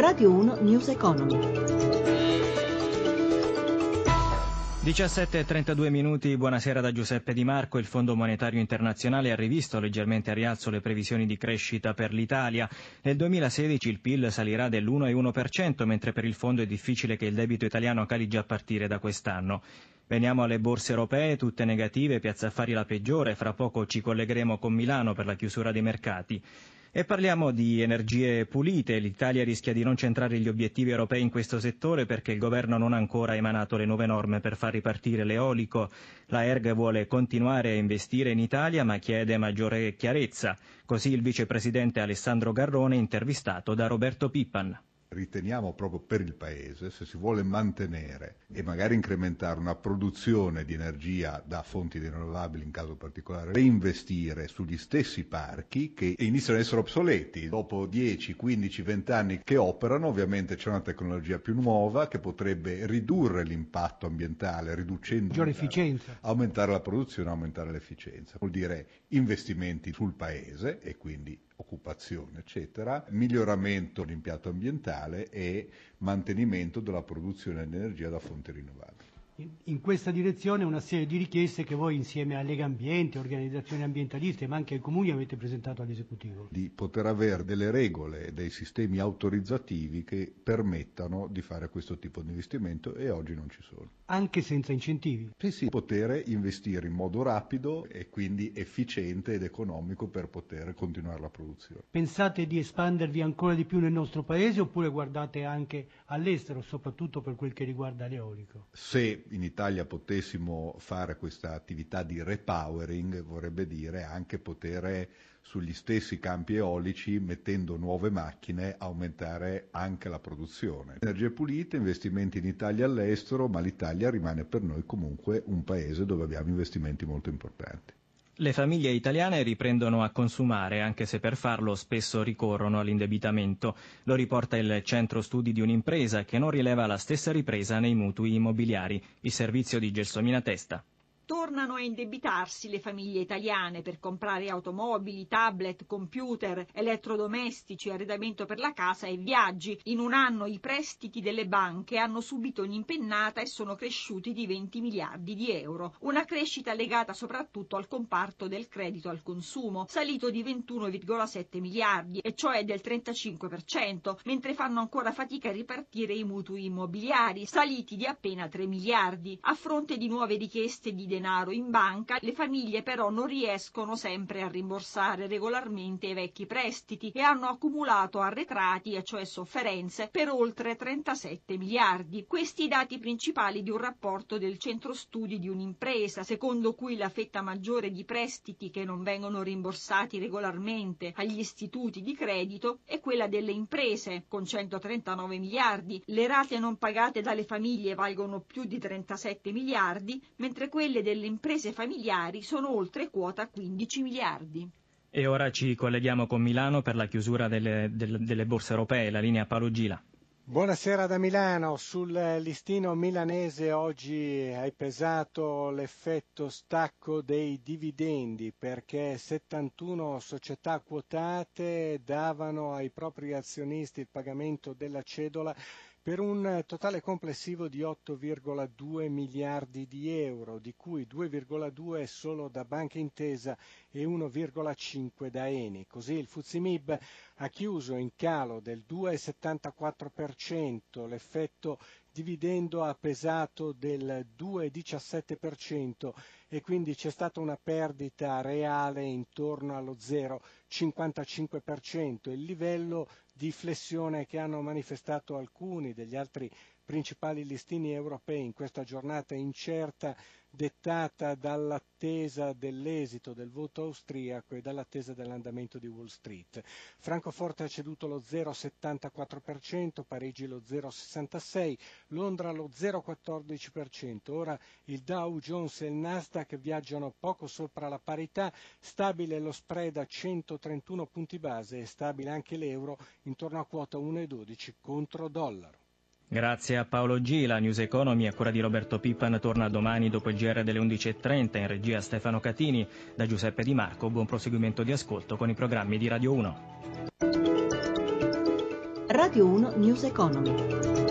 Radio 1 News Economy. 17:32 minuti, buonasera da Giuseppe Di Marco. Il Fondo Monetario Internazionale ha rivisto leggermente a rialzo le previsioni di crescita per l'Italia. Nel 2016 il PIL salirà dell'1,1%, mentre per il Fondo è difficile che il debito italiano cali già a partire da quest'anno. Veniamo alle borse europee, tutte negative, Piazza Affari la peggiore, fra poco ci collegheremo con Milano per la chiusura dei mercati. E parliamo di energie pulite, l'Italia rischia di non centrare gli obiettivi europei in questo settore perché il governo non ha ancora emanato le nuove norme per far ripartire l'eolico. La ERG vuole continuare a investire in Italia ma chiede maggiore chiarezza, così il vicepresidente Alessandro Garrone intervistato da Roberto Pipan. Riteniamo proprio per il Paese, se si vuole mantenere e magari incrementare una produzione di energia da fonti rinnovabili in caso particolare, reinvestire sugli stessi parchi che iniziano ad essere obsoleti. Dopo 10, 15, 20 anni che operano, ovviamente c'è una tecnologia più nuova che potrebbe ridurre l'impatto ambientale, riducendo aumentare la produzione, aumentare l'efficienza. Vuol dire investimenti sul Paese e quindi occupazione, eccetera, miglioramento dell'impianto ambientale e mantenimento della produzione di energia da fonti rinnovabili. In questa direzione una serie di richieste che voi insieme a Lega Ambiente, organizzazioni ambientaliste ma anche ai comuni avete presentato all'esecutivo. Di poter avere delle regole, dei sistemi autorizzativi che permettano di fare questo tipo di investimento e oggi non ci sono. Anche senza incentivi? Sì, poter investire in modo rapido e quindi efficiente ed economico per poter continuare la produzione. Pensate di espandervi ancora di più nel nostro paese oppure guardate anche all'estero, soprattutto per quel che riguarda l'eolico? Se in Italia potessimo fare questa attività di repowering, vorrebbe dire anche poter sugli stessi campi eolici, mettendo nuove macchine, aumentare anche la produzione. Energie pulite, investimenti in Italia e all'estero, ma l'Italia rimane per noi comunque un paese dove abbiamo investimenti molto importanti. Le famiglie italiane riprendono a consumare, anche se per farlo spesso ricorrono all'indebitamento. Lo riporta il centro studi di un'impresa che non rileva la stessa ripresa nei mutui immobiliari. Il servizio di Gelsomina Testa. Tornano a indebitarsi le famiglie italiane per comprare automobili, tablet, computer, elettrodomestici, arredamento per la casa e viaggi. In un anno i prestiti delle banche hanno subito un'impennata e sono cresciuti di 20 miliardi di euro. Una crescita legata soprattutto al comparto del credito al consumo, salito di 21,7 miliardi, e cioè del 35%, mentre fanno ancora fatica a ripartire i mutui immobiliari, saliti di appena 3 miliardi. A fronte di nuove richieste di denaro in banca, le famiglie però non riescono sempre a rimborsare regolarmente i vecchi prestiti e hanno accumulato arretrati, e cioè sofferenze, per oltre 37 miliardi. Questi i dati principali di un rapporto del centro studi di un'impresa, secondo cui la fetta maggiore di prestiti che non vengono rimborsati regolarmente agli istituti di credito è quella delle imprese, con 139 miliardi. Le rate non pagate dalle famiglie valgono più di 37 miliardi, mentre quelle delle imprese familiari sono oltre quota 15 miliardi. E ora ci colleghiamo con Milano per la chiusura delle borse europee, la linea Paolo Gila. Buonasera da Milano. Sul listino milanese oggi è pesato l'effetto stacco dei dividendi, perché 71 società quotate davano ai propri azionisti il pagamento della cedola per un totale complessivo di 8,2 miliardi di euro, di cui 2,2 solo da Banca Intesa e 1,5 da Eni. Così il FTSE Mib ha chiuso in calo del 2,74%, l'effetto dividendo ha pesato del 2,17% e quindi c'è stata una perdita reale intorno allo 0,55%, il livello di flessione che hanno manifestato alcuni degli altri principali listini europei in questa giornata incerta, dettata dall'attesa dell'esito del voto austriaco e dall'attesa dell'andamento di Wall Street. Francoforte ha ceduto lo 0,74%, Parigi lo 0,66%, Londra lo 0,14%. Ora il Dow Jones e il Nasdaq viaggiano poco sopra la parità, stabile lo spread a 131 punti base e stabile anche l'euro intorno a quota 1,12 contro dollaro. Grazie a Paolo Gila. News Economy a cura di Roberto Pipan torna domani dopo il GR delle 11:30, in regia Stefano Catini. Da Giuseppe Di Marco, buon proseguimento di ascolto con i programmi di Radio 1. Radio 1 News Economy.